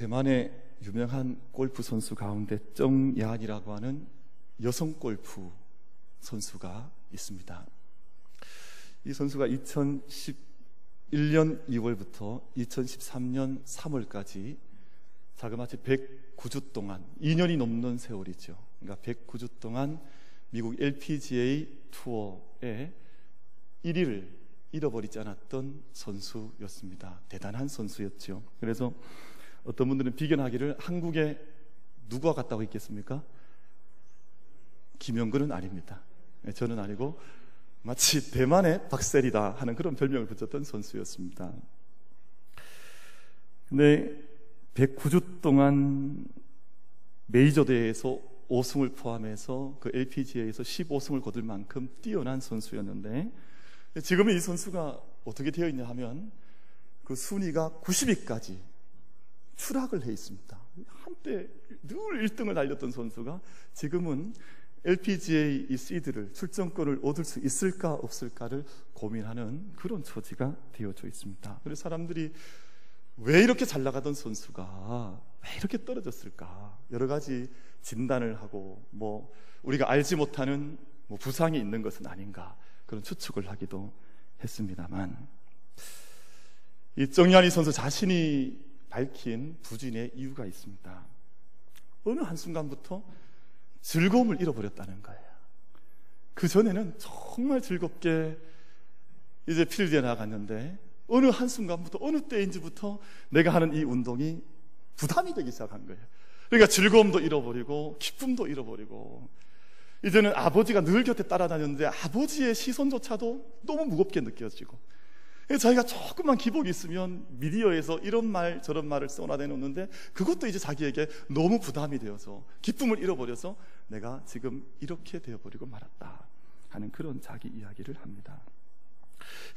대만의 유명한 골프 선수 가운데 쩡야니라고 하는 여성 골프 선수가 있습니다. 이 선수가 2011년 2월부터 2013년 3월까지 자그마치 109주 동안, 2년이 넘는 세월이죠. 그러니까 109주 동안 미국 LPGA 투어에 1위를 잃어버리지 않았던 선수였습니다. 대단한 선수였죠. 그래서 어떤 분들은 비견하기를 한국에 누구와 같다고 했겠습니까? 김영근은 아닙니다. 저는 아니고 마치 대만의 박셀이다 하는 그런 별명을 붙였던 선수였습니다. 근데 109주 동안 메이저 대회에서 5승을 포함해서 그 LPGA에서 15승을 거둘 만큼 뛰어난 선수였는데, 지금은 이 선수가 어떻게 되어 있냐 하면 그 순위가 90위까지 추락을 해 있습니다. 한때 늘 1등을 달렸던 선수가 지금은 LPGA 이 시드를, 출전권을 얻을 수 있을까 없을까를 고민하는 그런 처지가 되어져 있습니다. 그래서 사람들이 왜 이렇게 잘 나가던 선수가 왜 이렇게 떨어졌을까, 여러 가지 진단을 하고 뭐 우리가 알지 못하는 뭐 부상이 있는 것은 아닌가, 그런 추측을 하기도 했습니다만, 이 쩡야니 선수 자신이 밝힌 부진의 이유가 있습니다. 어느 한순간부터 즐거움을 잃어버렸다는 거예요. 그전에는 정말 즐겁게 이제 필드에 나갔는데 어느 한순간부터, 어느 때인지부터 내가 하는 이 운동이 부담이 되기 시작한 거예요. 그러니까 즐거움도 잃어버리고 기쁨도 잃어버리고, 이제는 아버지가 늘 곁에 따라다녔는데 아버지의 시선조차도 너무 무겁게 느껴지고, 자기가 조금만 기복이 있으면 미디어에서 이런 말 저런 말을 쏟아내놓는데 그것도 이제 자기에게 너무 부담이 되어서 기쁨을 잃어버려서 내가 지금 이렇게 되어버리고 말았다 하는 그런 자기 이야기를 합니다.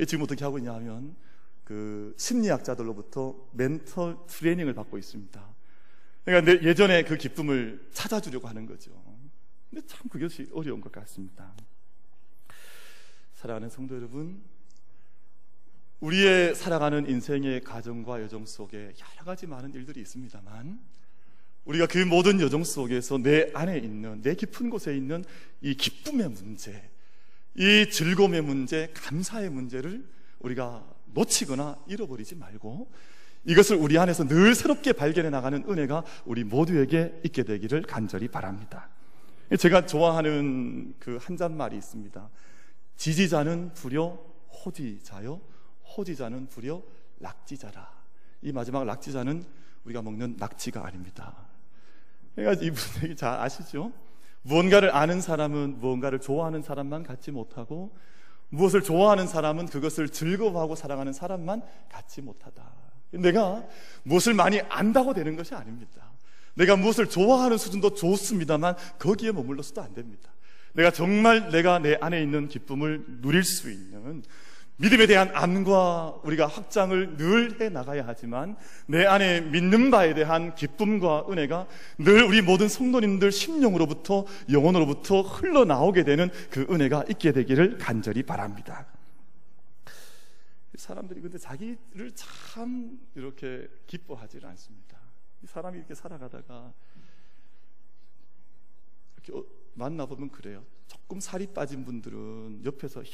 지금 어떻게 하고 있냐 하면 그 심리학자들로부터 멘털 트레이닝을 받고 있습니다. 그러니까 내 예전에 그 기쁨을 찾아주려고 하는 거죠. 근데 참 그것이 어려운 것 같습니다. 사랑하는 성도 여러분, 우리의 살아가는 인생의 가정과 여정 속에 여러 가지 많은 일들이 있습니다만, 우리가 그 모든 여정 속에서 내 안에 있는, 내 깊은 곳에 있는 이 기쁨의 문제, 이 즐거움의 문제, 감사의 문제를 우리가 놓치거나 잃어버리지 말고 이것을 우리 안에서 늘 새롭게 발견해 나가는 은혜가 우리 모두에게 있게 되기를 간절히 바랍니다. 제가 좋아하는 그 한잣말이 있습니다. 지지자는 부려 호지자요, 호지자는 부려 낙지자라. 이 마지막 낙지자는 우리가 먹는 낙지가 아닙니다. 그러니까 이 무슨 얘기 잘 아시죠? 무언가를 아는 사람은 무언가를 좋아하는 사람만 갖지 못하고, 무엇을 좋아하는 사람은 그것을 즐거워하고 사랑하는 사람만 갖지 못하다. 내가 무엇을 많이 안다고 되는 것이 아닙니다. 내가 무엇을 좋아하는 수준도 좋습니다만 거기에 머물러서도 안 됩니다. 내가 정말 내가 내 안에 있는 기쁨을 누릴 수 있는 믿음에 대한 암과 우리가 확장을 늘 해나가야 하지만, 내 안에 믿는 바에 대한 기쁨과 은혜가 늘 우리 모든 성도님들 심령으로부터 영혼으로부터 흘러나오게 되는 그 은혜가 있게 되기를 간절히 바랍니다. 사람들이 근데 자기를 참 이렇게 기뻐하지는 않습니다. 사람이 이렇게 살아가다가 이렇게 만나보면 그래요. 조금 살이 빠진 분들은 옆에서 야,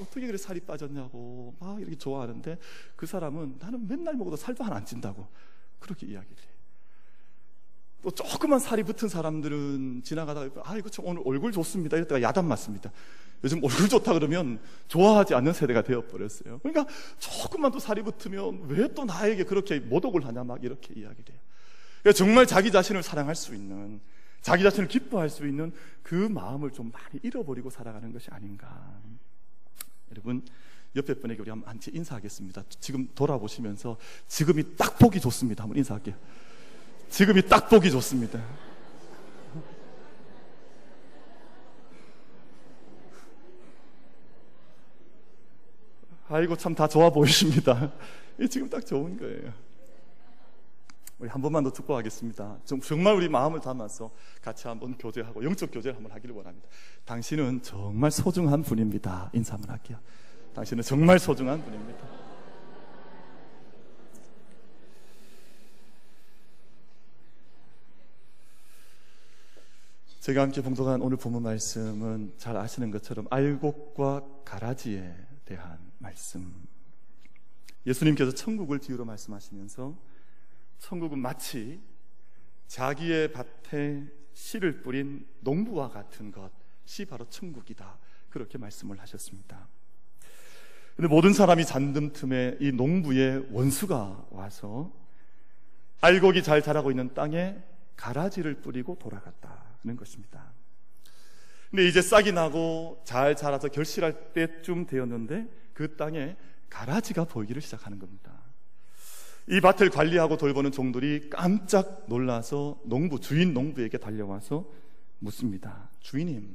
어떻게 그래 살이 빠졌냐고 막 이렇게 좋아하는데, 그 사람은 나는 맨날 먹어도 살도 하나 안 찐다고 그렇게 이야기를 해요. 또 조금만 살이 붙은 사람들은 지나가다가 아, 이거 참 오늘 얼굴 좋습니다 이랬다가 야단 맞습니다. 요즘 얼굴 좋다 그러면 좋아하지 않는 세대가 되어버렸어요. 그러니까 조금만 또 살이 붙으면 왜 또 나에게 그렇게 모독을 하냐 막 이렇게 이야기를 해요. 그러니까 정말 자기 자신을 사랑할 수 있는, 자기 자신을 기뻐할 수 있는 그 마음을 좀 많이 잃어버리고 살아가는 것이 아닌가. 여러분, 옆에 분에게 우리 한번 인사하겠습니다. 지금 돌아보시면서 지금이 딱 보기 좋습니다 한번 인사할게요. 지금이 딱 보기 좋습니다. 아이고 참 다 좋아 보이십니다. 지금 딱 좋은 거예요. 우리 한 번만 더 축복하겠습니다. 정말 우리 마음을 담아서 같이 한번 교제하고 영적 교제를 한번 하기를 원합니다. 당신은 정말 소중한 분입니다. 인사 한번 할게요. 당신은 정말 소중한 분입니다. 제가 함께 봉독한 오늘 본문 말씀은 잘 아시는 것처럼 알곡과 가라지에 대한 말씀. 예수님께서 천국을 비유로 말씀하시면서 천국은 마치 자기의 밭에 씨를 뿌린 농부와 같은 것이 바로 천국이다, 그렇게 말씀을 하셨습니다. 그런데 모든 사람이 잠든 틈에 이 농부의 원수가 와서 알곡이 잘 자라고 있는 땅에 가라지를 뿌리고 돌아갔다는 것입니다. 근데 이제 싹이 나고 잘 자라서 결실할 때쯤 되었는데 그 땅에 가라지가 보이기를 시작하는 겁니다. 이 밭을 관리하고 돌보는 종들이 깜짝 놀라서 주인 농부에게 달려와서 묻습니다. 주인님이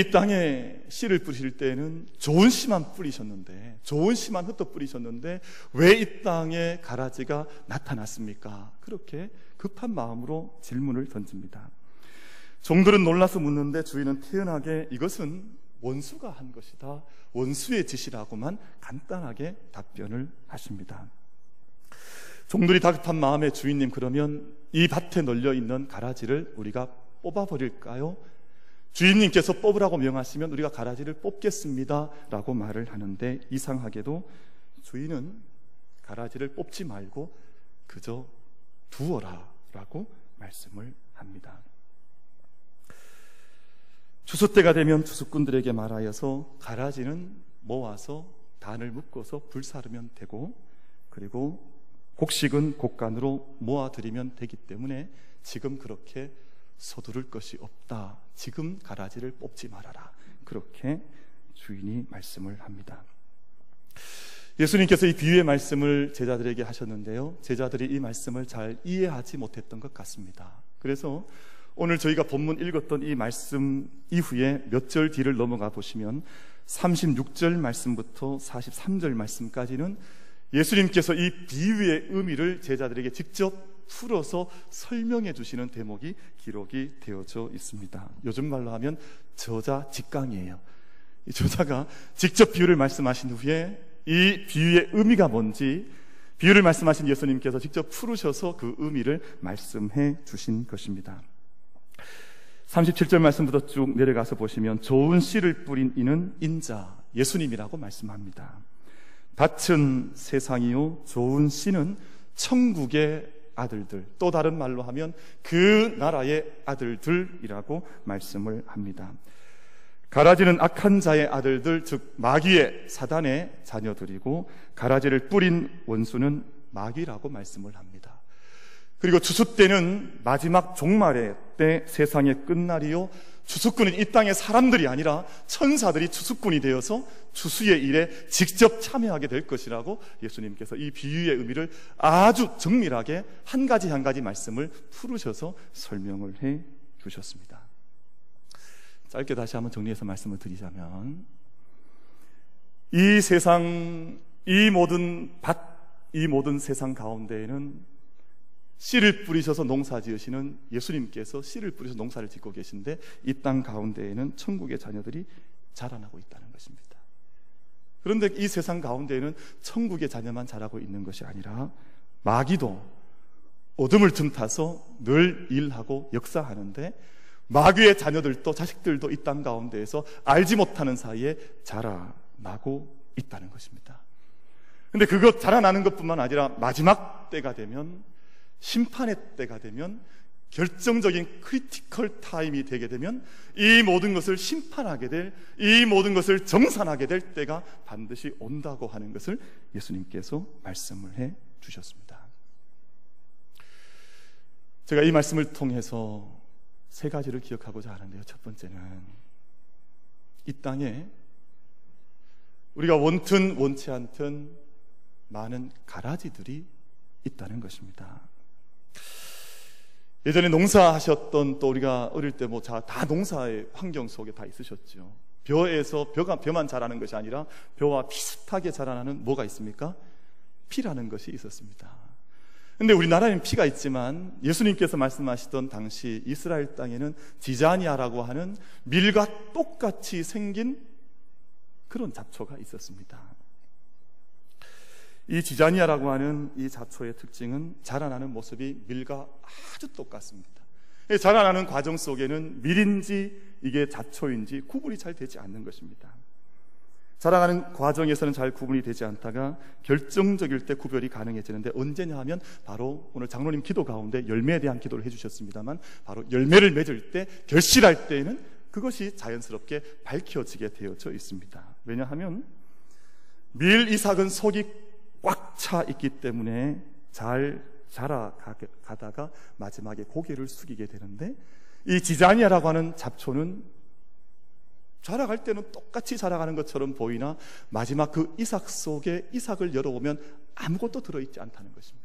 이 땅에 씨를 뿌리실 때는 좋은 씨만 흩어 뿌리셨는데 왜 이 땅에 가라지가 나타났습니까? 그렇게 급한 마음으로 질문을 던집니다. 종들은 놀라서 묻는데 주인은 태연하게 이것은 원수가 한 것이다, 원수의 짓이라고만 간단하게 답변을 하십니다. 종들이 다급한 마음에 주인님, 그러면 이 밭에 널려있는 가라지를 우리가 뽑아버릴까요? 주인님께서 뽑으라고 명하시면 우리가 가라지를 뽑겠습니다 라고 말을 하는데, 이상하게도 주인은 가라지를 뽑지 말고 그저 두어라 라고 말씀을 합니다. 추수 때가 되면 추수꾼들에게 말하여서 가라지는 모아서 단을 묶어서 불사르면 되고, 그리고 곡식은 곡간으로 모아들이면 되기 때문에 지금 그렇게 서두를 것이 없다, 지금 가라지를 뽑지 말아라, 그렇게 주인이 말씀을 합니다. 예수님께서 이 비유의 말씀을 제자들에게 하셨는데요, 제자들이 이 말씀을 잘 이해하지 못했던 것 같습니다. 그래서 오늘 저희가 본문 읽었던 이 말씀 이후에 몇 절 뒤를 넘어가 보시면 36절 말씀부터 43절 말씀까지는 예수님께서 이 비유의 의미를 제자들에게 직접 풀어서 설명해 주시는 대목이 기록이 되어져 있습니다. 요즘 말로 하면 저자 직강이에요. 이 저자가 직접 비유를 말씀하신 후에 이 비유의 의미가 뭔지 비유를 말씀하신 예수님께서 직접 풀으셔서 그 의미를 말씀해 주신 것입니다. 37절 말씀부터 쭉 내려가서 보시면 좋은 씨를 뿌린 이는 인자, 예수님이라고 말씀합니다. 밭은 세상이요 좋은 씨는 천국의 아들들, 또 다른 말로 하면 그 나라의 아들들이라고 말씀을 합니다. 가라지는 악한 자의 아들들, 즉 마귀의, 사단의 자녀들이고 가라지를 뿌린 원수는 마귀라고 말씀을 합니다. 그리고 추수 때는 마지막 종말의 때, 세상의 끝날이요 추수꾼은 이 땅의 사람들이 아니라 천사들이 추수꾼이 되어서 추수의 일에 직접 참여하게 될 것이라고 예수님께서 이 비유의 의미를 아주 정밀하게 한 가지 말씀을 풀으셔서 설명을 해 주셨습니다. 짧게 다시 한번 정리해서 말씀을 드리자면, 이 세상, 이 모든 밭, 이 모든 세상 가운데에는 씨를 뿌리셔서 농사 지으시는 예수님께서 씨를 뿌리셔서 농사를 짓고 계신데 이 땅 가운데에는 천국의 자녀들이 자라나고 있다는 것입니다. 그런데 이 세상 가운데에는 천국의 자녀만 자라고 있는 것이 아니라 마귀도 어둠을 틈타서 늘 일하고 역사하는데 마귀의 자녀들도, 자식들도 이 땅 가운데에서 알지 못하는 사이에 자라나고 있다는 것입니다. 근데 그것 자라나는 것뿐만 아니라 마지막 때가 되면, 심판의 때가 되면, 결정적인 크리티컬 타임이 되게 되면 이 모든 것을 심판하게 될, 이 모든 것을 정산하게 될 때가 반드시 온다고 하는 것을 예수님께서 말씀을 해 주셨습니다. 제가 이 말씀을 통해서 세 가지를 기억하고자 하는데요. 첫 번째는 이 땅에 우리가 원튼 원치 않든 많은 가라지들이 있다는 것입니다. 예전에 농사하셨던, 또 우리가 어릴 때 뭐 다 농사의 환경 속에 다 있으셨죠. 벼만 자라는 것이 아니라 벼와 비슷하게 자라나는 뭐가 있습니까? 피라는 것이 있었습니다. 근데 우리나라에는 피가 있지만 예수님께서 말씀하시던 당시 이스라엘 땅에는 디자니아라고 하는 밀과 똑같이 생긴 그런 잡초가 있었습니다. 이 지자니아라고 하는 이 잡초의 특징은 자라나는 모습이 밀과 아주 똑같습니다. 자라나는 과정 속에는 밀인지 이게 잡초인지 구분이 잘 되지 않는 것입니다. 자라나는 과정에서는 잘 구분이 되지 않다가 결정적일 때 구별이 가능해지는데 언제냐 하면 바로 오늘 장로님 기도 가운데 열매에 대한 기도를 해주셨습니다만 바로 열매를 맺을 때, 결실할 때에는 그것이 자연스럽게 밝혀지게 되어져 있습니다. 왜냐하면 밀 이삭은 속이 꽉 차 있기 때문에 잘 자라가다가 마지막에 고개를 숙이게 되는데 이 지자니아라고 하는 잡초는 자라갈 때는 똑같이 자라가는 것처럼 보이나 마지막 그 이삭 속에 이삭을 열어보면 아무것도 들어있지 않다는 것입니다.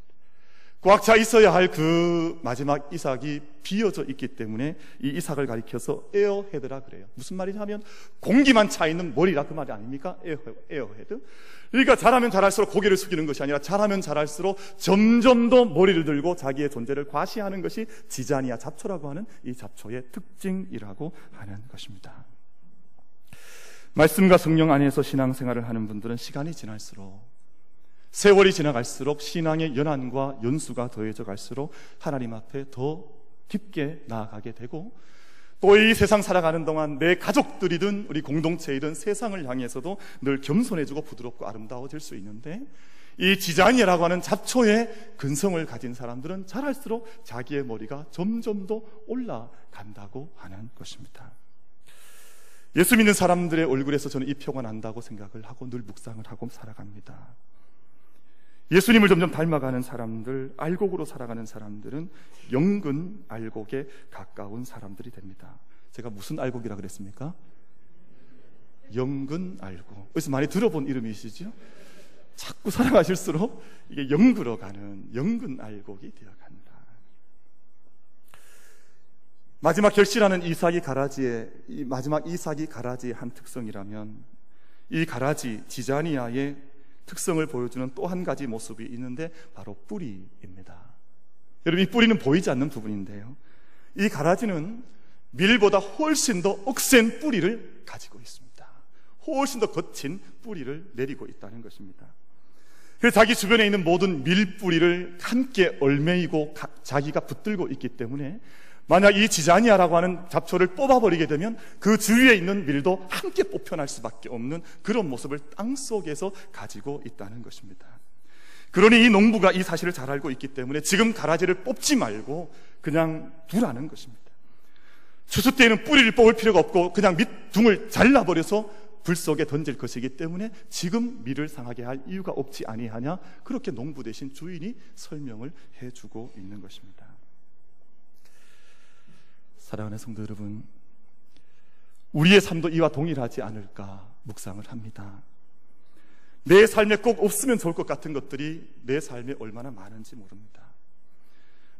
꽉 차 있어야 할 그 마지막 이삭이 비어져 있기 때문에 이 이삭을 가리켜서 에어헤드라 그래요. 무슨 말이냐면 공기만 차 있는 머리라 그 말이 아닙니까? 에어헤드. 그러니까 자라면 자랄수록 고개를 숙이는 것이 아니라 자라면 자랄수록 점점 더 머리를 들고 자기의 존재를 과시하는 것이 지자니아 잡초라고 하는 이 잡초의 특징이라고 하는 것입니다. 말씀과 성령 안에서 신앙생활을 하는 분들은 시간이 지날수록, 세월이 지나갈수록 신앙의 연한과 연수가 더해져 갈수록 하나님 앞에 더 깊게 나아가게 되고, 또 이 세상 살아가는 동안 내 가족들이든 우리 공동체이든 세상을 향해서도 늘 겸손해지고 부드럽고 아름다워질 수 있는데, 이 지자니아라고 하는 잡초의 근성을 가진 사람들은 자랄수록 자기의 머리가 점점 더 올라간다고 하는 것입니다. 예수 믿는 사람들의 얼굴에서 저는 이 표가 난다고 생각을 하고 늘 묵상을 하고 살아갑니다. 예수님을 점점 닮아가는 사람들, 알곡으로 살아가는 사람들은 영근 알곡에 가까운 사람들이 됩니다. 제가 무슨 알곡이라 그랬습니까? 영근 알곡. 어디서 많이 들어본 이름이시죠? 자꾸 살아가실수록 이게 영글어가는 영근 알곡이 되어간다. 마지막 결실하는 마지막 이삭이 가라지의 한 특성이라면 이 가라지, 지자니아의 특성을 보여주는 또 한 가지 모습이 있는데 바로 뿌리입니다. 여러분, 이 뿌리는 보이지 않는 부분인데요, 이 가라지는 밀보다 훨씬 더 억센 뿌리를 가지고 있습니다. 훨씬 더 거친 뿌리를 내리고 있다는 것입니다. 그래서 자기 주변에 있는 모든 밀뿌리를 함께 얼매이고 자기가 붙들고 있기 때문에 만약 이 지자니아라고 하는 잡초를 뽑아버리게 되면 그 주위에 있는 밀도 함께 뽑혀날 수밖에 없는 그런 모습을 땅속에서 가지고 있다는 것입니다. 그러니 이 농부가 이 사실을 잘 알고 있기 때문에 지금 가라지를 뽑지 말고 그냥 두라는 것입니다. 추수 때에는 뿌리를 뽑을 필요가 없고 그냥 밑둥을 잘라버려서 불 속에 던질 것이기 때문에 지금 밀을 상하게 할 이유가 없지 아니하냐, 그렇게 농부 대신 주인이 설명을 해주고 있는 것입니다. 사랑하는 성도 여러분, 우리의 삶도 이와 동일하지 않을까 묵상을 합니다. 내 삶에 꼭 없으면 좋을 것 같은 것들이 내 삶에 얼마나 많은지 모릅니다.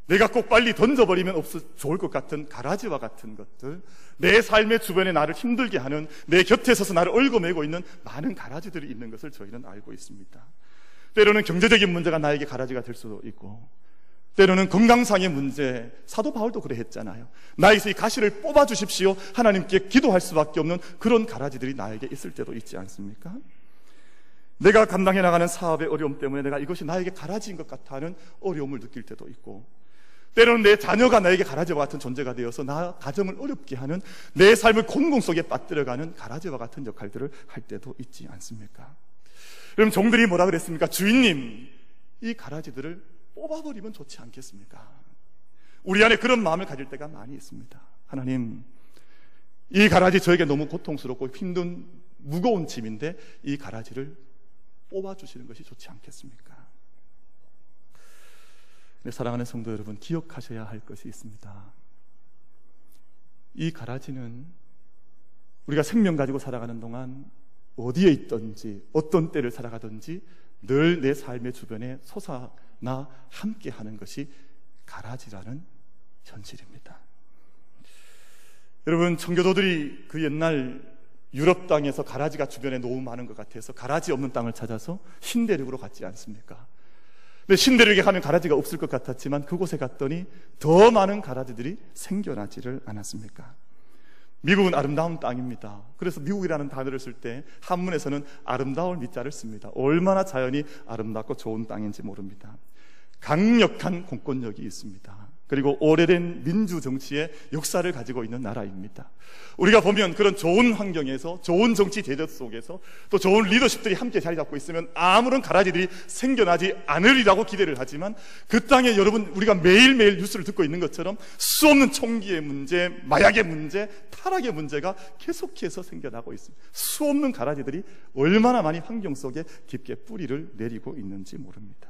내가 꼭 빨리 던져버리면 좋을 것 같은 가라지와 같은 것들, 내 삶의 주변에 나를 힘들게 하는, 내 곁에 서서 나를 얽어매고 있는 많은 가라지들이 있는 것을 저희는 알고 있습니다. 때로는 경제적인 문제가 나에게 가라지가 될 수도 있고, 때로는 건강상의 문제, 사도 바울도 그래 했잖아요. 나에게서 이 가시를 뽑아주십시오, 하나님께 기도할 수밖에 없는 그런 가라지들이 나에게 있을 때도 있지 않습니까? 내가 감당해 나가는 사업의 어려움 때문에 내가 이것이 나에게 가라지인 것 같아 하는 어려움을 느낄 때도 있고, 때로는 내 자녀가 나에게 가라지와 같은 존재가 되어서 나 가정을 어렵게 하는, 내 삶을 곤궁 속에 빠뜨려가는 가라지와 같은 역할들을 할 때도 있지 않습니까? 그럼 종들이 뭐라 그랬습니까? 주인님, 이 가라지들을 뽑아버리면 좋지 않겠습니까? 우리 안에 그런 마음을 가질 때가 많이 있습니다. 하나님, 이 가라지 저에게 너무 고통스럽고 힘든 무거운 짐인데 이 가라지를 뽑아주시는 것이 좋지 않겠습니까? 내 사랑하는 성도 여러분, 기억하셔야 할 것이 있습니다. 이 가라지는 우리가 생명 가지고 살아가는 동안 어디에 있든지 어떤 때를 살아가든지 늘 내 삶의 주변에 나 함께하는 것이 가라지라는 현실입니다. 여러분, 청교도들이 그 옛날 유럽 땅에서 가라지가 주변에 너무 많은 것 같아서 가라지 없는 땅을 찾아서 신대륙으로 갔지 않습니까? 근데 신대륙에 가면 가라지가 없을 것 같았지만 그곳에 갔더니 더 많은 가라지들이 생겨나지를 않았습니까? 미국은 아름다운 땅입니다. 그래서 미국이라는 단어를 쓸 때 한문에서는 아름다울 미자를 씁니다. 얼마나 자연이 아름답고 좋은 땅인지 모릅니다. 강력한 공권력이 있습니다. 그리고 오래된 민주 정치의 역사를 가지고 있는 나라입니다. 우리가 보면 그런 좋은 환경에서, 좋은 정치 제도 속에서, 또 좋은 리더십들이 함께 자리 잡고 있으면 아무런 가라지들이 생겨나지 않으리라고 기대를 하지만, 그 땅에 여러분 우리가 매일매일 뉴스를 듣고 있는 것처럼 수없는 총기의 문제, 마약의 문제, 타락의 문제가 계속해서 생겨나고 있습니다. 수없는 가라지들이 얼마나 많이 환경 속에 깊게 뿌리를 내리고 있는지 모릅니다.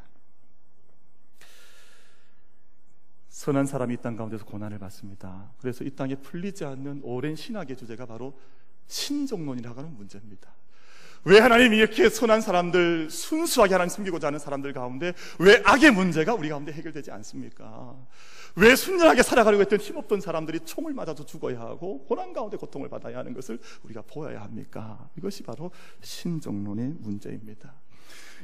선한 사람이 이 땅 가운데서 고난을 받습니다. 그래서 이 땅에 풀리지 않는 오랜 신학의 주제가 바로 신정론이라고 하는 문제입니다. 왜 하나님이 이렇게 선한 사람들, 순수하게 하나님 섬기고자 하는 사람들 가운데 왜 악의 문제가 우리 가운데 해결되지 않습니까? 왜 순전하게 살아가려고 했던 힘없던 사람들이 총을 맞아서 죽어야 하고 고난 가운데 고통을 받아야 하는 것을 우리가 보아야 합니까? 이것이 바로 신정론의 문제입니다.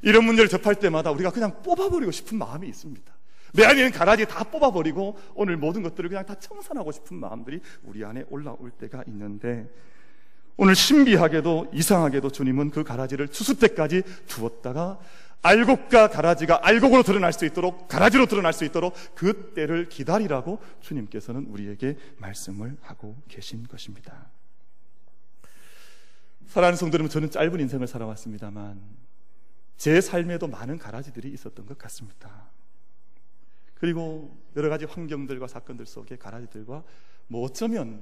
이런 문제를 접할 때마다 우리가 그냥 뽑아버리고 싶은 마음이 있습니다. 내 안에 있는 가라지 다 뽑아버리고 오늘 모든 것들을 그냥 다 청산하고 싶은 마음들이 우리 안에 올라올 때가 있는데, 오늘 신비하게도 이상하게도 주님은 그 가라지를 추수 때까지 두었다가 알곡과 가라지가 알곡으로 드러날 수 있도록, 가라지로 드러날 수 있도록 그 때를 기다리라고 주님께서는 우리에게 말씀을 하고 계신 것입니다. 사랑하는 성도 여러분, 저는 짧은 인생을 살아왔습니다만 제 삶에도 많은 가라지들이 있었던 것 같습니다. 그리고 여러 가지 환경들과 사건들 속에 가라지들과 뭐 어쩌면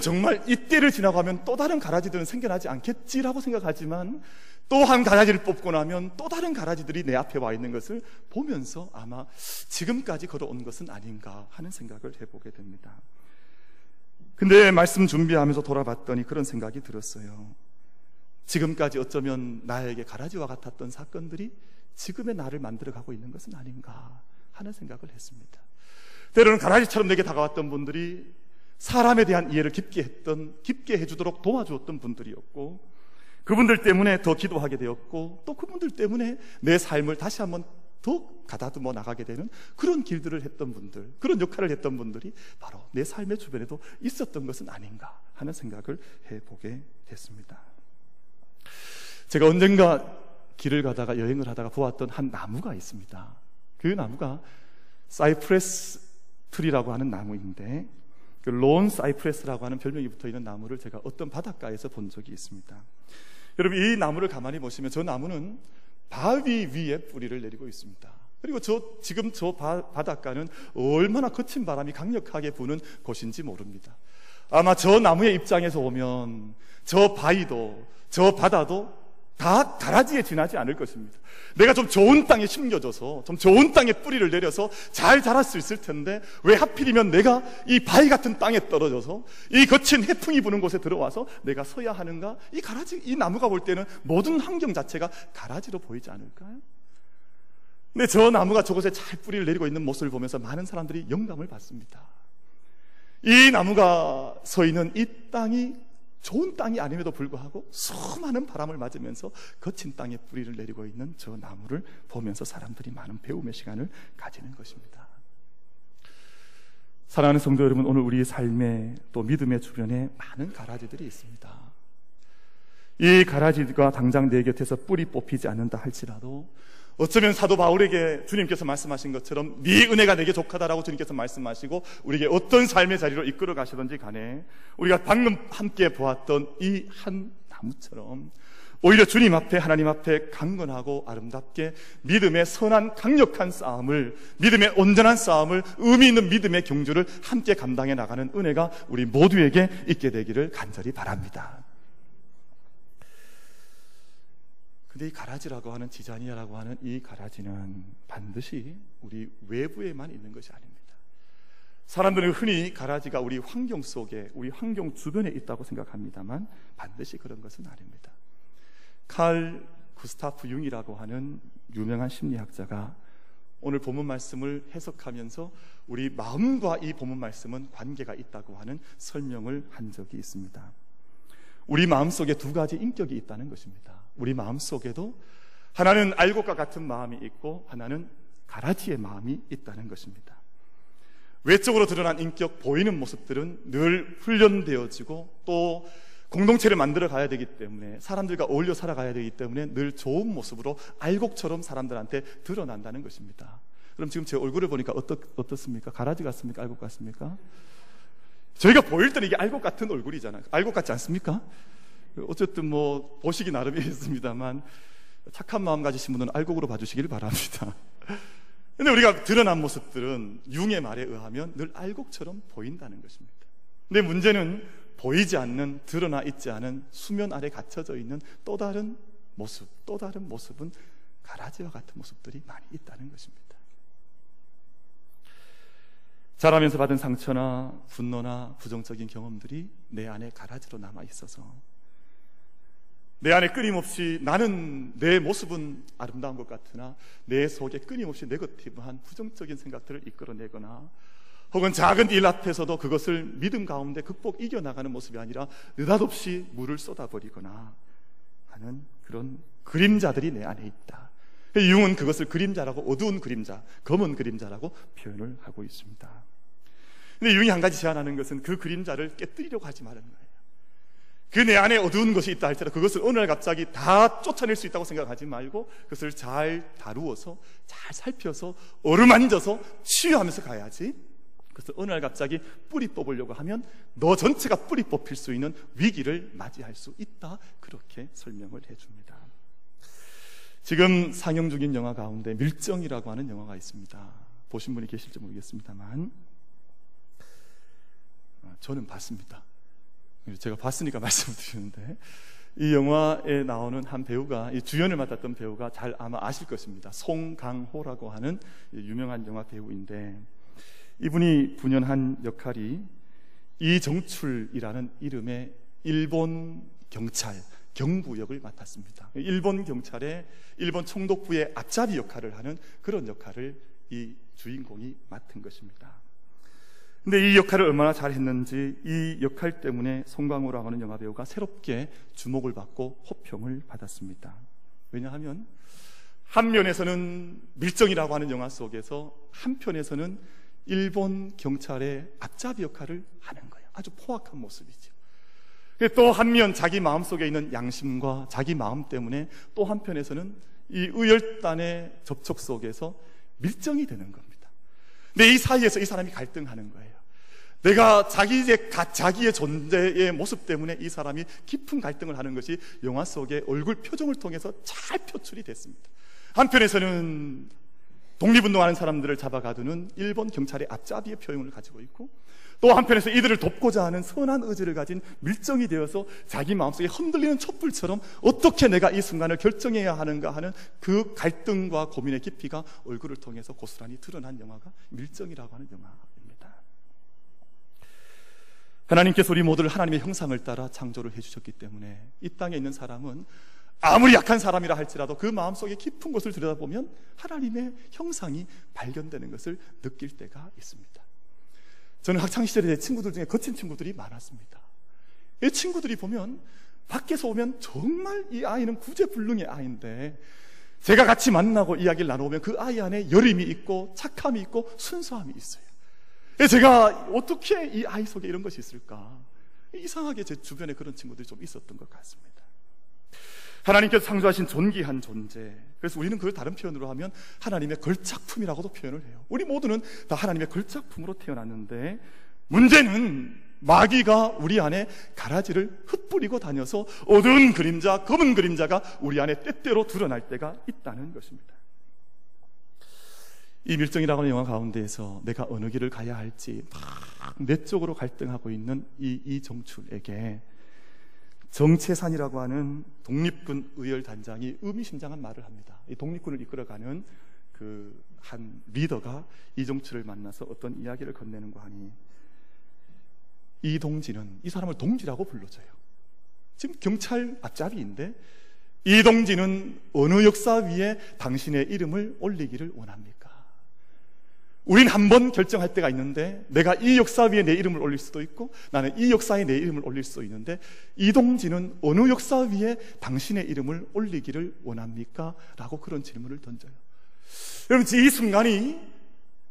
정말 이때를 지나가면 또 다른 가라지들은 생겨나지 않겠지라고 생각하지만, 또 한 가라지를 뽑고 나면 또 다른 가라지들이 내 앞에 와 있는 것을 보면서 아마 지금까지 걸어온 것은 아닌가 하는 생각을 해보게 됩니다. 근데 말씀 준비하면서 돌아봤더니 그런 생각이 들었어요. 지금까지 어쩌면 나에게 가라지와 같았던 사건들이 지금의 나를 만들어가고 있는 것은 아닌가 하는 생각을 했습니다. 때로는 가라지처럼 내게 다가왔던 분들이 사람에 대한 이해를 깊게 해주도록 도와주었던 분들이었고, 그분들 때문에 더 기도하게 되었고, 또 그분들 때문에 내 삶을 다시 한번 더 가다듬어 나가게 되는 그런 길들을 했던 분들, 그런 역할을 했던 분들이 바로 내 삶의 주변에도 있었던 것은 아닌가 하는 생각을 해보게 됐습니다. 제가 언젠가 길을 가다가, 여행을 하다가 보았던 한 나무가 있습니다. 그 나무가 사이프레스 트리라고 하는 나무인데, 그 론 사이프레스라고 하는 별명이 붙어있는 나무를 제가 어떤 바닷가에서 본 적이 있습니다. 여러분, 이 나무를 가만히 보시면 저 나무는 바위 위에 뿌리를 내리고 있습니다. 그리고 바닷가는 얼마나 거친 바람이 강력하게 부는 곳인지 모릅니다. 아마 저 나무의 입장에서 보면 저 바위도 저 바다도 다 가라지에 지나지 않을 것입니다. 내가 좀 좋은 땅에 심겨져서 좀 좋은 땅에 뿌리를 내려서 잘 자랄 수 있을 텐데, 왜 하필이면 내가 이 바위 같은 땅에 떨어져서 이 거친 해풍이 부는 곳에 들어와서 내가 서야 하는가? 이 나무가 볼 때는 모든 환경 자체가 가라지로 보이지 않을까요? 근데 저 나무가 저곳에 잘 뿌리를 내리고 있는 모습을 보면서 많은 사람들이 영감을 받습니다. 이 나무가 서 있는 이 땅이 좋은 땅이 아님에도 불구하고 수많은 바람을 맞으면서 거친 땅에 뿌리를 내리고 있는 저 나무를 보면서 사람들이 많은 배움의 시간을 가지는 것입니다. 사랑하는 성도 여러분, 오늘 우리의 삶에, 또 믿음의 주변에 많은 가라지들이 있습니다. 이 가라지가 당장 내 곁에서 뿌리 뽑히지 않는다 할지라도, 어쩌면 사도 바울에게 주님께서 말씀하신 것처럼 네 은혜가 내게 족하다라고 주님께서 말씀하시고 우리에게 어떤 삶의 자리로 이끌어 가시든지 간에, 우리가 방금 함께 보았던 이 한 나무처럼 오히려 주님 앞에, 하나님 앞에 강건하고 아름답게 믿음의 선한 강력한 싸움을, 믿음의 온전한 싸움을, 의미 있는 믿음의 경주를 함께 감당해 나가는 은혜가 우리 모두에게 있게 되기를 간절히 바랍니다. 근데 이 가라지라고 하는, 지자니아라고 하는 이 가라지는 반드시 우리 외부에만 있는 것이 아닙니다. 사람들은 흔히 가라지가 우리 환경 속에, 우리 환경 주변에 있다고 생각합니다만 반드시 그런 것은 아닙니다. 칼 구스타프 융이라고 하는 유명한 심리학자가 오늘 본문 말씀을 해석하면서 우리 마음과 이 본문 말씀은 관계가 있다고 하는 설명을 한 적이 있습니다. 우리 마음 속에 두 가지 인격이 있다는 것입니다. 우리 마음 속에도 하나는 알곡과 같은 마음이 있고 하나는 가라지의 마음이 있다는 것입니다. 외적으로 드러난 인격, 보이는 모습들은 늘 훈련되어지고 또 공동체를 만들어 가야 되기 때문에, 사람들과 어울려 살아가야 되기 때문에 늘 좋은 모습으로 알곡처럼 사람들한테 드러난다는 것입니다. 그럼 지금 제 얼굴을 보니까 어떻습니까? 가라지 같습니까? 알곡 같습니까? 저희가 보일 때는 이게 알곡 같은 얼굴이잖아요. 알곡 같지 않습니까? 어쨌든 뭐 보시기 나름이겠습니다만 착한 마음 가지신 분은 알곡으로 봐주시길 바랍니다. 근데 우리가 드러난 모습들은 융의 말에 의하면 늘 알곡처럼 보인다는 것입니다. 근데 문제는 보이지 않는, 드러나 있지 않은, 수면 아래 갇혀져 있는 또 다른 모습, 또 다른 모습은 가라지와 같은 모습들이 많이 있다는 것입니다. 자라면서 받은 상처나 분노나 부정적인 경험들이 내 안에 가라지로 남아 있어서 내 안에 끊임없이 나는 내 모습은 아름다운 것 같으나 내 속에 끊임없이 네거티브한 부정적인 생각들을 이끌어내거나 혹은 작은 일 앞에서도 그것을 믿음 가운데 극복 이겨나가는 모습이 아니라 느닷없이 물을 쏟아버리거나 하는 그런 그림자들이 내 안에 있다. 융은 그것을 그림자라고, 어두운 그림자, 검은 그림자라고 표현을 하고 있습니다. 근데 융이 한 가지 제안하는 것은 그 그림자를 깨뜨리려고 하지 말라는 거예요. 그 내 안에 어두운 것이 있다 할지라도 그것을 어느 날 갑자기 다 쫓아낼 수 있다고 생각하지 말고 그것을 잘 다루어서 잘 살펴서 어루만져서 치유하면서 가야지, 그래서 어느 날 갑자기 뿌리 뽑으려고 하면 너 전체가 뿌리 뽑힐 수 있는 위기를 맞이할 수 있다, 그렇게 설명을 해줍니다. 지금 상영 중인 영화 가운데 밀정이라고 하는 영화가 있습니다. 보신 분이 계실지 모르겠습니다만 저는 봤습니다. 제가 봤으니까 말씀을 드리는데, 이 영화에 나오는 한 배우가, 이 주연을 맡았던 배우가 잘 아마 아실 것입니다. 송강호라고 하는 유명한 영화 배우인데, 이분이 분연한 역할이 이정출이라는 이름의 일본 경찰, 경부역을 맡았습니다. 일본 경찰의 일본 총독부의 앞잡이 역할을 하는 그런 역할을 이 주인공이 맡은 것입니다. 근데 이 역할을 얼마나 잘했는지 이 역할 때문에 송강호라고 하는 영화배우가 새롭게 주목을 받고 호평을 받았습니다. 왜냐하면 한 면에서는 밀정이라고 하는 영화 속에서, 한편에서는 일본 경찰의 앞잡이 역할을 하는 거예요. 아주 포악한 모습이죠. 또 한면 자기 마음속에 있는 양심과 자기 마음 때문에, 또 한편에서는 이 의열단의 접촉 속에서 밀정이 되는 겁니다. 근데 이 사이에서 이 사람이 갈등하는 거예요. 내가 자기의 존재의 모습 때문에 이 사람이 깊은 갈등을 하는 것이 영화 속의 얼굴 표정을 통해서 잘 표출이 됐습니다. 한편에서는 독립운동하는 사람들을 잡아가두는 일본 경찰의 앞잡이의 표현을 가지고 있고, 또 한편에서 이들을 돕고자 하는 선한 의지를 가진 밀정이 되어서 자기 마음속에 흔들리는 촛불처럼 어떻게 내가 이 순간을 결정해야 하는가 하는 그 갈등과 고민의 깊이가 얼굴을 통해서 고스란히 드러난 영화가 밀정이라고 하는 영화입니다. 하나님께서 우리 모두를 하나님의 형상을 따라 창조를 해주셨기 때문에 이 땅에 있는 사람은 아무리 약한 사람이라 할지라도 그 마음속에 깊은 곳을 들여다보면 하나님의 형상이 발견되는 것을 느낄 때가 있습니다. 저는 학창시절에 제 친구들 중에 거친 친구들이 많았습니다. 이 친구들이 보면, 밖에서 오면 정말 이 아이는 구제불능의 아이인데 제가 같이 만나고 이야기를 나눠보면 그 아이 안에 여림이 있고 착함이 있고 순수함이 있어요. 제가 어떻게 이 아이 속에 이런 것이 있을까, 이상하게 제 주변에 그런 친구들이 좀 있었던 것 같습니다. 하나님께서 창조하신 존귀한 존재, 그래서 우리는 그걸 다른 표현으로 하면 하나님의 걸작품이라고도 표현을 해요. 우리 모두는 다 하나님의 걸작품으로 태어났는데 문제는 마귀가 우리 안에 가라지를 흩뿌리고 다녀서 어두운 그림자, 검은 그림자가 우리 안에 때때로 드러날 때가 있다는 것입니다. 이 밀정이라고 하는 영화 가운데에서 내가 어느 길을 가야 할지 막 내적으로 갈등하고 있는 이 이정출에게 정체산이라고 하는 독립군 의열단장이 의미심장한 말을 합니다. 이 독립군을 이끌어가는 그 한 리더가 이정출을 만나서 어떤 이야기를 건네는고 하니, 이 동지는, 이 사람을 동지라고 불러줘요. 지금 경찰 앞잡이인데 이 동지는 어느 역사 위에 당신의 이름을 올리기를 원합니까? 우린 한 번 결정할 때가 있는데 내가 이 역사 위에 내 이름을 올릴 수도 있고 나는 이 역사에 내 이름을 올릴 수도 있는데, 이동진은 어느 역사 위에 당신의 이름을 올리기를 원합니까? 라고 그런 질문을 던져요. 여러분, 이 순간이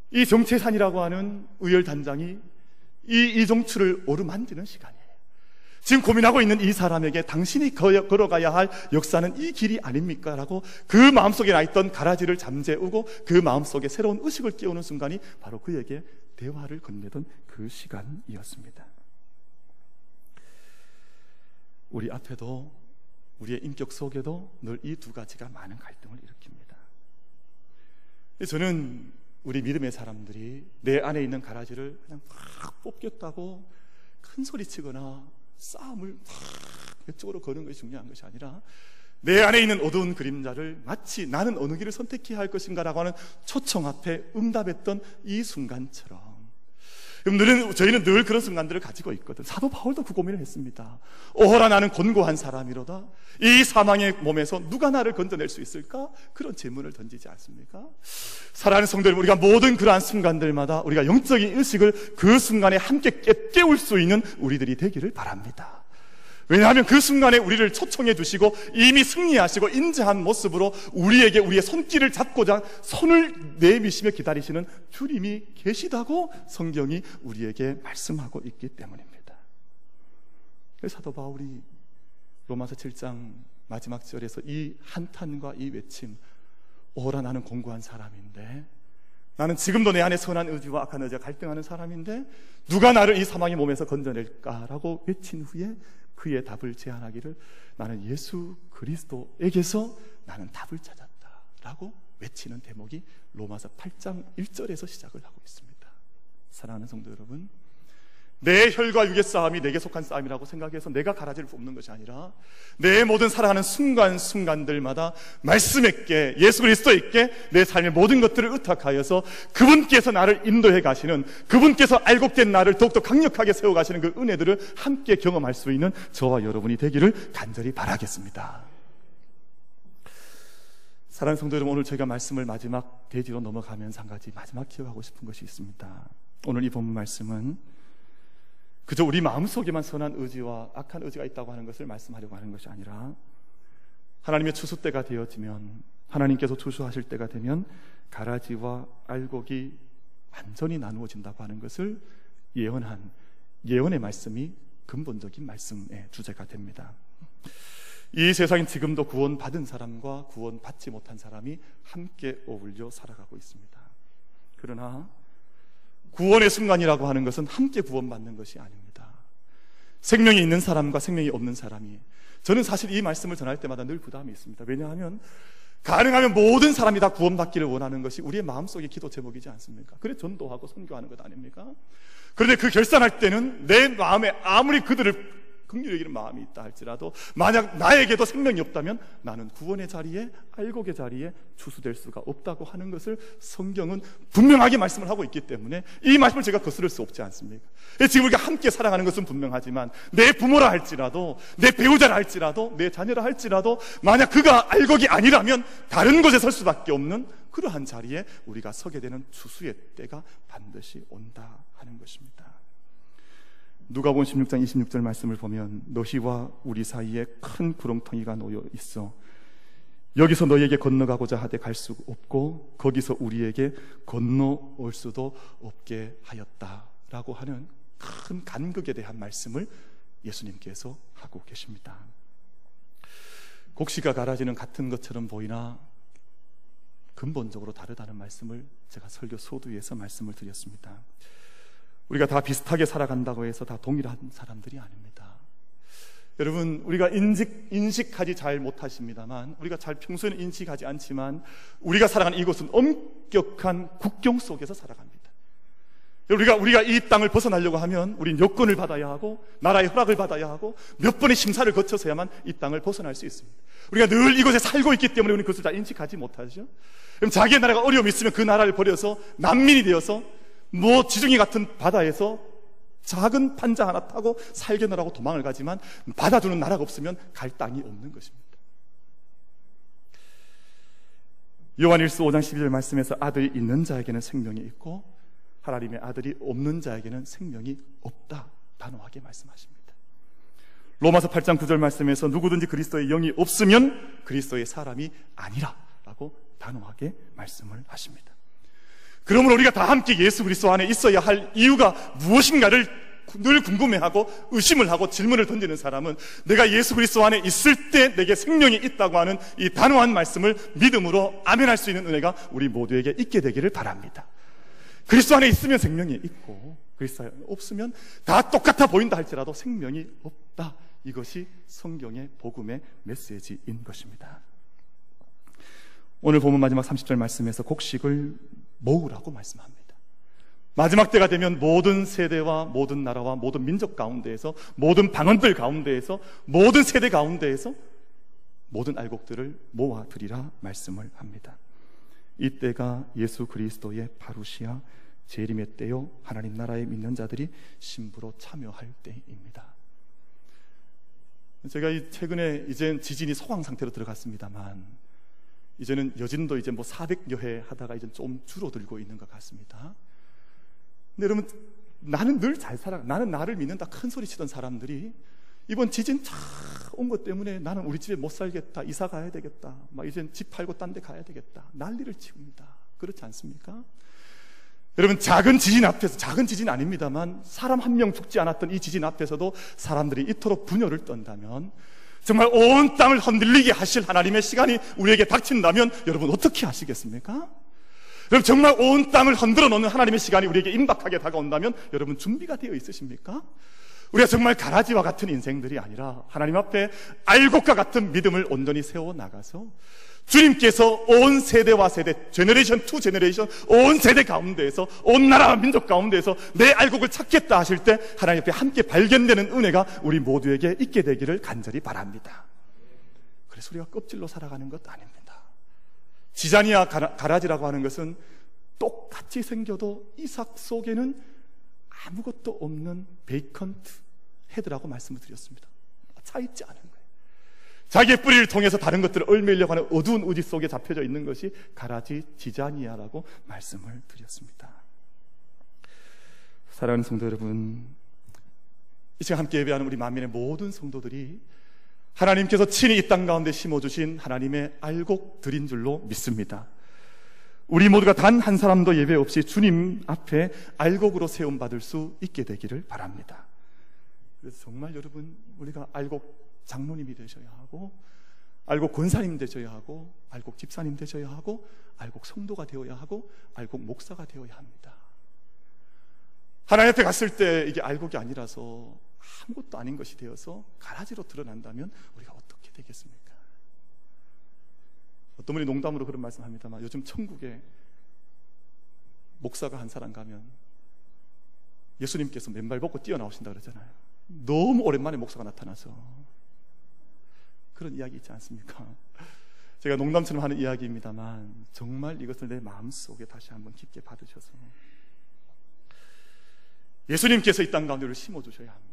이 정체산이라고 하는 의열단장이 이 이정출을 어루만지는 시간이에요. 지금 고민하고 있는 이 사람에게 당신이 걸어가야 할 역사는 이 길이 아닙니까? 라고 그 마음속에 나있던 가라지를 잠재우고 그 마음속에 새로운 의식을 깨우는 순간이 바로 그에게 대화를 건네던 그 시간이었습니다. 우리 앞에도 우리의 인격 속에도 늘 이 두 가지가 많은 갈등을 일으킵니다. 저는 우리 믿음의 사람들이 내 안에 있는 가라지를 그냥 막 뽑겠다고 큰 소리치거나 싸움을 막 이쪽으로 거는 것이 중요한 것이 아니라 내 안에 있는 어두운 그림자를 마치 나는 어느 길을 선택해야 할 것인가 라고 하는 초청 앞에 응답했던 이 순간처럼 저희는 늘 그런 순간들을 가지고 있거든. 사도 바울도 그 고민을 했습니다. 오호라 나는 곤고한 사람이로다. 이 사망의 몸에서 누가 나를 건져낼 수 있을까? 그런 질문을 던지지 않습니까? 사랑하는 성도님, 우리가 모든 그러한 순간들마다 우리가 영적인 의식을 그 순간에 함께 깨울 수 있는 우리들이 되기를 바랍니다. 왜냐하면 그 순간에 우리를 초청해 주시고 이미 승리하시고 인자한 모습으로 우리에게 우리의 손길을 잡고자 손을 내미시며 기다리시는 주님이 계시다고 성경이 우리에게 말씀하고 있기 때문입니다. 사도 바울이 로마서 7장 마지막 절에서 이 한탄과 이 외침, 오라 나는 곤고한 사람인데, 나는 지금도 내 안에 선한 의지와 악한 의지가 갈등하는 사람인데 누가 나를 이 사망의 몸에서 건져낼까라고 외친 후에 그의 답을 제안하기를 나는 예수 그리스도에게서 나는 답을 찾았다라고 외치는 대목이 로마서 8장 1절에서 시작을 하고 있습니다. 사랑하는 성도 여러분, 내 혈과 육의 싸움이 내게 속한 싸움이라고 생각해서 내가 가라지를 뽑는 것이 아니라 내 모든 살아가는 순간순간들마다 말씀 있게 예수 그리스도 있게 내 삶의 모든 것들을 의탁하여서 그분께서 나를 인도해 가시는, 그분께서 알곡된 나를 더욱더 강력하게 세워가시는 그 은혜들을 함께 경험할 수 있는 저와 여러분이 되기를 간절히 바라겠습니다. 사랑하는 성도 여러분, 오늘 저희가 말씀을 마지막 대지로 넘어가면서 한 가지 마지막 기억하고 싶은 것이 있습니다. 오늘 이 본문 말씀은 그저 우리 마음속에만 선한 의지와 악한 의지가 있다고 하는 것을 말씀하려고 하는 것이 아니라 하나님의 추수 때가 되어지면, 하나님께서 추수하실 때가 되면 가라지와 알곡이 완전히 나누어진다고 하는 것을 예언한 예언의 말씀이 근본적인 말씀의 주제가 됩니다. 이 세상에 지금도 구원받은 사람과 구원받지 못한 사람이 함께 어울려 살아가고 있습니다. 그러나 구원의 순간이라고 하는 것은 함께 구원받는 것이 아닙니다. 생명이 있는 사람과 생명이 없는 사람이, 저는 사실 이 말씀을 전할 때마다 늘 부담이 있습니다. 왜냐하면 가능하면 모든 사람이 다 구원받기를 원하는 것이 우리의 마음속의 기도 제목이지 않습니까? 그래 전도하고 선교하는 것 아닙니까? 그런데 그 결산할 때는 내 마음에 아무리 그들을 긍휼히 여기는 마음이 있다 할지라도 만약 나에게도 생명이 없다면 나는 구원의 자리에, 알곡의 자리에 추수될 수가 없다고 하는 것을 성경은 분명하게 말씀을 하고 있기 때문에 이 말씀을 제가 거스를 수 없지 않습니까? 지금 우리가 함께 살아가는 것은 분명하지만 내 부모라 할지라도, 내 배우자라 할지라도, 내 자녀라 할지라도 만약 그가 알곡이 아니라면 다른 곳에 설 수밖에 없는 그러한 자리에 우리가 서게 되는 추수의 때가 반드시 온다 하는 것입니다. 누가복음 16장 26절 말씀을 보면 너희와 우리 사이에 큰 구렁텅이가 놓여 있어 여기서 너희에게 건너가고자 하되 갈 수 없고 거기서 우리에게 건너올 수도 없게 하였다라고 하는 큰 간극에 대한 말씀을 예수님께서 하고 계십니다. 곡식과 가라지는 같은 것처럼 보이나 근본적으로 다르다는 말씀을 제가 설교 소두에서 말씀을 드렸습니다. 우리가 다 비슷하게 살아간다고 해서 다 동일한 사람들이 아닙니다. 여러분, 우리가 인식하지 잘 못하십니다만, 우리가 잘 평소에는 인식하지 않지만 우리가 살아가는 이곳은 엄격한 국경 속에서 살아갑니다. 우리가 이 땅을 벗어나려고 하면 우린 여권을 받아야 하고 나라의 허락을 받아야 하고 몇 번의 심사를 거쳐서야만 이 땅을 벗어날 수 있습니다. 우리가 늘 이곳에 살고 있기 때문에 우리는 그것을 다 인식하지 못하죠. 그럼 자기의 나라가 어려움이 있으면 그 나라를 버려서 난민이 되어서 뭐 지중해 같은 바다에서 작은 판자 하나 타고 살겨나라고 도망을 가지만 받아주는 나라가 없으면 갈 땅이 없는 것입니다. 요한일서 5장 12절 말씀에서 아들이 있는 자에게는 생명이 있고 하나님의 아들이 없는 자에게는 생명이 없다 단호하게 말씀하십니다. 로마서 8장 9절 말씀에서 누구든지 그리스도의 영이 없으면 그리스도의 사람이 아니라 라고 단호하게 말씀을 하십니다. 그러므로 우리가 다 함께 예수 그리스도 안에 있어야 할 이유가 무엇인가를 늘 궁금해하고 의심을 하고 질문을 던지는 사람은 내가 예수 그리스도 안에 있을 때 내게 생명이 있다고 하는 이 단호한 말씀을 믿음으로 아멘할 수 있는 은혜가 우리 모두에게 있게 되기를 바랍니다. 그리스도 안에 있으면 생명이 있고 그리스도 안에 없으면 다 똑같아 보인다 할지라도 생명이 없다. 이것이 성경의 복음의 메시지인 것입니다. 오늘 보면 마지막 30절 말씀에서 곡식을 모으라고 말씀합니다. 마지막 때가 되면 모든 세대와 모든 나라와 모든 민족 가운데에서 모든 방언들 가운데에서 모든 세대 가운데에서 모든 알곡들을 모아들이라 말씀을 합니다. 이 때가 예수 그리스도의 바루시아 재림의 때요 하나님 나라에 믿는 자들이 신부로 참여할 때입니다. 제가 최근에 이젠 지진이 소강 상태로 들어갔습니다만 이제는 여진도 이제 400여 회 하다가 이제 좀 줄어들고 있는 것 같습니다. 근데 여러분 나는 늘 잘 살아 나는 나를 믿는다 큰 소리 치던 사람들이 이번 지진 쫙 온 것 때문에 나는 우리 집에 못 살겠다 이사 가야 되겠다 막 이젠 집 팔고 딴 데 가야 되겠다 난리를 치웁니다. 그렇지 않습니까? 여러분 작은 지진 앞에서 작은 지진 아닙니다만 사람 한 명 죽지 않았던 이 지진 앞에서도 사람들이 이토록 분열을 떤다면 정말 온 땅을 흔들리게 하실 하나님의 시간이 우리에게 닥친다면 여러분 어떻게 하시겠습니까? 여러분 정말 온 땅을 흔들어 놓는 하나님의 시간이 우리에게 임박하게 다가온다면 여러분 준비가 되어 있으십니까? 우리가 정말 가라지와 같은 인생들이 아니라 하나님 앞에 알곡과 같은 믿음을 온전히 세워나가서 주님께서 온 세대와 세대, 제너레이션 투 제너레이션 온 세대 가운데에서 온 나라와 민족 가운데에서 내 알곡을 찾겠다 하실 때 하나님 앞에 함께 발견되는 은혜가 우리 모두에게 있게 되기를 간절히 바랍니다. 그래서 우리가 껍질로 살아가는 것도 아닙니다. 지자니아 가라지라고 하는 것은 똑같이 생겨도 이삭 속에는 아무것도 없는 베이컨트 헤드라고 말씀을 드렸습니다. 차 있지 않은 거예요. 자기의 뿌리를 통해서 다른 것들을 얼매려고 하는 어두운 우지 속에 잡혀져 있는 것이 가라지 지자니아라고 말씀을 드렸습니다. 사랑하는 성도 여러분, 이 시간 함께 예배하는 우리 만민의 모든 성도들이 하나님께서 친히 이 땅 가운데 심어주신 하나님의 알곡들인 줄로 믿습니다. 우리 모두가 단 한 사람도 예배 없이 주님 앞에 알곡으로 세움받을 수 있게 되기를 바랍니다. 그래서 정말 여러분 우리가 알곡 장로님이 되셔야 하고 알곡 권사님 되셔야 하고 알곡 집사님 되셔야 하고 알곡 성도가 되어야 하고 알곡 목사가 되어야 합니다. 하나님 앞에 갔을 때 이게 알곡이 아니라서 아무것도 아닌 것이 되어서 가라지로 드러난다면 우리가 어떻게 되겠습니까? 어떤 분이 농담으로 그런 말씀합니다만 요즘 천국에 목사가 한 사람 가면 예수님께서 맨발 벗고 뛰어나오신다 그러잖아요. 너무 오랜만에 목사가 나타나서 그런 이야기 있지 않습니까? 제가 농담처럼 하는 이야기입니다만 정말 이것을 내 마음속에 다시 한번 깊게 받으셔서 예수님께서 이 땅 가운데 우리를 심어주셔야 합니다.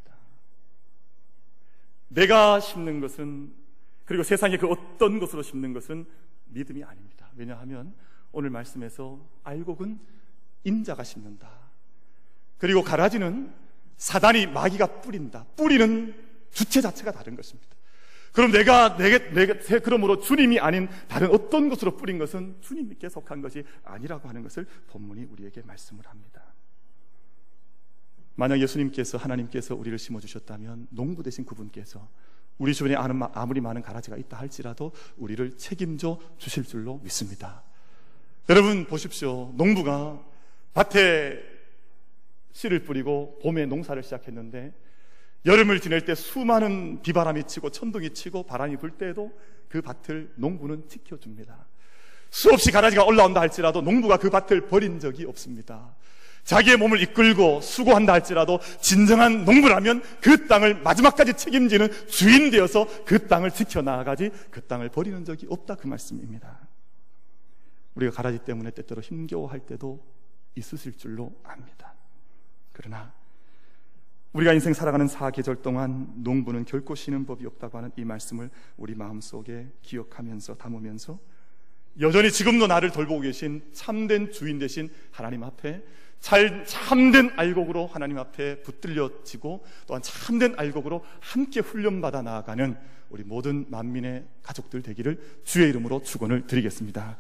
내가 심는 것은 그리고 세상의 그 어떤 것으로 심는 것은 믿음이 아닙니다. 왜냐하면 오늘 말씀에서 알곡은 인자가 심는다. 그리고 가라지는 사단이 마귀가 뿌린다. 뿌리는 주체 자체가 다른 것입니다. 그럼 내가 그러므로 주님이 아닌 다른 어떤 것으로 뿌린 것은 주님께 속한 것이 아니라고 하는 것을 본문이 우리에게 말씀을 합니다. 만약 예수님께서 하나님께서 우리를 심어주셨다면 농부 되신 그분께서 우리 주변에 아무리 많은 가라지가 있다 할지라도 우리를 책임져 주실 줄로 믿습니다. 여러분 보십시오. 농부가 밭에 씨를 뿌리고 봄에 농사를 시작했는데 여름을 지낼 때 수많은 비바람이 치고 천둥이 치고 바람이 불 때에도 그 밭을 농부는 지켜줍니다. 수없이 가라지가 올라온다 할지라도 농부가 그 밭을 버린 적이 없습니다. 자기의 몸을 이끌고 수고한다 할지라도 진정한 농부라면 그 땅을 마지막까지 책임지는 주인 되어서 그 땅을 지켜나가지 그 땅을 버리는 적이 없다 그 말씀입니다. 우리가 가라지 때문에 때때로 힘겨워할 때도 있으실 줄로 압니다. 그러나 우리가 인생 살아가는 4계절 동안 농부는 결코 쉬는 법이 없다고 하는 이 말씀을 우리 마음속에 기억하면서 담으면서 여전히 지금도 나를 돌보고 계신 참된 주인 되신 하나님 앞에 참된 알곡으로 하나님 앞에 붙들려지고 또한 참된 알곡으로 함께 훈련받아 나아가는 우리 모든 만민의 가족들 되기를 주의 이름으로 축원을 드리겠습니다.